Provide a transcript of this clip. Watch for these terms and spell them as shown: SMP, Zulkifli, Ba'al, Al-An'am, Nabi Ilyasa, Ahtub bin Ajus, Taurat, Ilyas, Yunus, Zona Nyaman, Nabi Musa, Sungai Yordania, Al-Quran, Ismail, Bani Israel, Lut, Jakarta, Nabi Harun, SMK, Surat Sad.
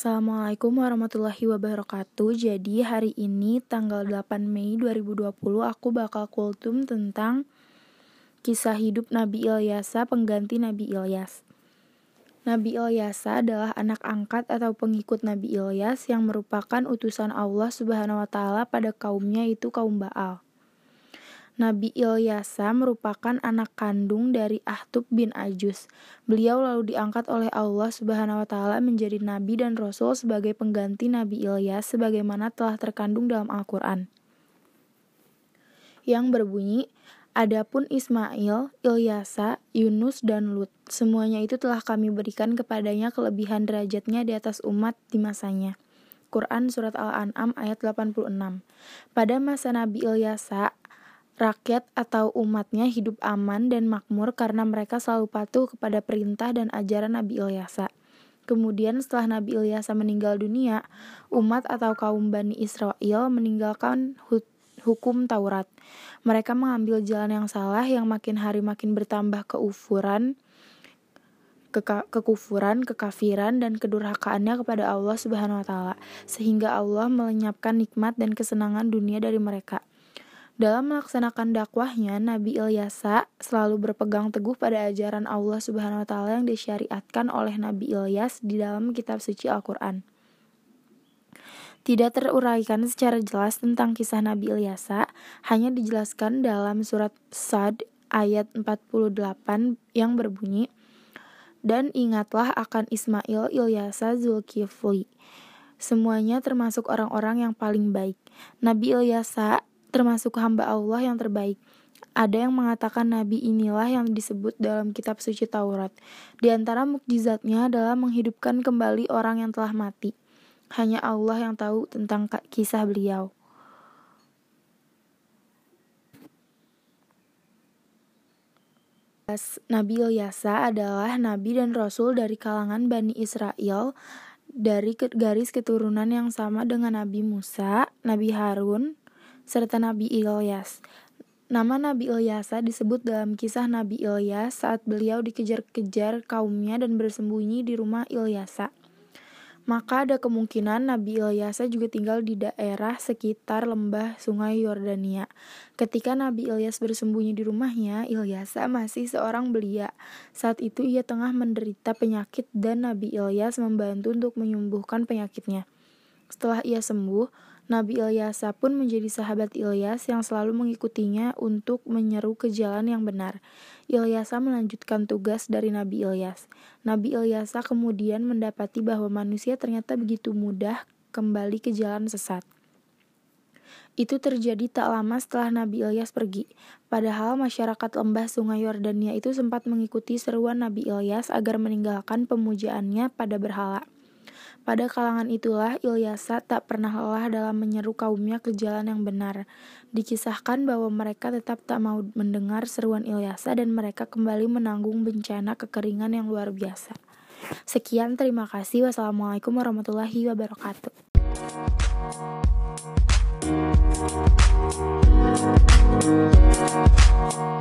Assalamualaikum warahmatullahi wabarakatuh. Jadi hari ini tanggal 8 Mei 2020 aku bakal kultum tentang kisah hidup Nabi Ilyasa, pengganti Nabi Ilyas. Nabi Ilyasa adalah anak angkat atau pengikut Nabi Ilyas yang merupakan utusan Allah Subhanahu wa taala pada kaumnya, itu kaum Ba'al. Nabi Ilyasa merupakan anak kandung dari Ahtub bin Ajus. Beliau lalu diangkat oleh Allah Subhanahu wa taala menjadi nabi dan rasul sebagai pengganti Nabi Ilyas sebagaimana telah terkandung dalam Al-Quran. Yang berbunyi, adapun Ismail, Ilyasa, Yunus dan Lut, semuanya itu telah kami berikan kepadanya kelebihan derajatnya di atas umat di masanya. Quran surat Al-An'am ayat 86. Pada masa Nabi Ilyasa, rakyat atau umatnya hidup aman dan makmur karena mereka selalu patuh kepada perintah dan ajaran Nabi Ilyasa. Kemudian setelah Nabi Ilyasa meninggal dunia, umat atau kaum Bani Israel meninggalkan hukum Taurat. Mereka mengambil jalan yang salah yang makin hari makin bertambah kekufuran, kekafiran, dan kedurhakaannya kepada Allah Subhanahu wa taala, sehingga Allah melenyapkan nikmat dan kesenangan dunia dari mereka. Dalam melaksanakan dakwahnya, Nabi Ilyasa selalu berpegang teguh pada ajaran Allah Subhanahu wa taala yang disyariatkan oleh Nabi Ilyas di dalam kitab suci Al-Qur'an. Tidak teruraikan secara jelas tentang kisah Nabi Ilyasa, hanya dijelaskan dalam surat Sad ayat 48 yang berbunyi, dan ingatlah akan Ismail, Ilyasa, Zulkifli. Semuanya termasuk orang-orang yang paling baik. Nabi Ilyasa termasuk hamba Allah yang terbaik. Ada yang mengatakan nabi inilah yang disebut dalam kitab suci Taurat. Di antara mukjizatnya adalah menghidupkan kembali orang yang telah mati. Hanya Allah yang tahu tentang kisah beliau. Nabi Ilyasa adalah nabi dan rasul dari kalangan Bani Israel, dari garis keturunan yang sama dengan Nabi Musa, Nabi Harun, serta Nabi Ilyas. Nama Nabi Ilyasa disebut dalam kisah Nabi Ilyas saat beliau dikejar-kejar kaumnya dan bersembunyi di rumah Ilyasa. Maka ada kemungkinan Nabi Ilyasa juga tinggal di daerah sekitar lembah Sungai Yordania. Ketika Nabi Ilyas bersembunyi di rumahnya, Ilyasa masih seorang belia. Saat itu ia tengah menderita penyakit dan Nabi Ilyas membantu untuk menyembuhkan penyakitnya. Setelah ia sembuh, Nabi Ilyasa pun menjadi sahabat Ilyas yang selalu mengikutinya untuk menyeru ke jalan yang benar. Ilyasa melanjutkan tugas dari Nabi Ilyas. Nabi Ilyasa kemudian mendapati bahwa manusia ternyata begitu mudah kembali ke jalan sesat. Itu terjadi tak lama setelah Nabi Ilyas pergi. Padahal masyarakat lembah Sungai Yordania itu sempat mengikuti seruan Nabi Ilyas agar meninggalkan pemujaannya pada berhala. Pada kalangan itulah Ilyasa tak pernah lelah dalam menyeru kaumnya ke jalan yang benar. Dikisahkan bahwa mereka tetap tak mau mendengar seruan Ilyasa dan mereka kembali menanggung bencana kekeringan yang luar biasa. Sekian, terima kasih. Wassalamualaikum warahmatullahi wabarakatuh.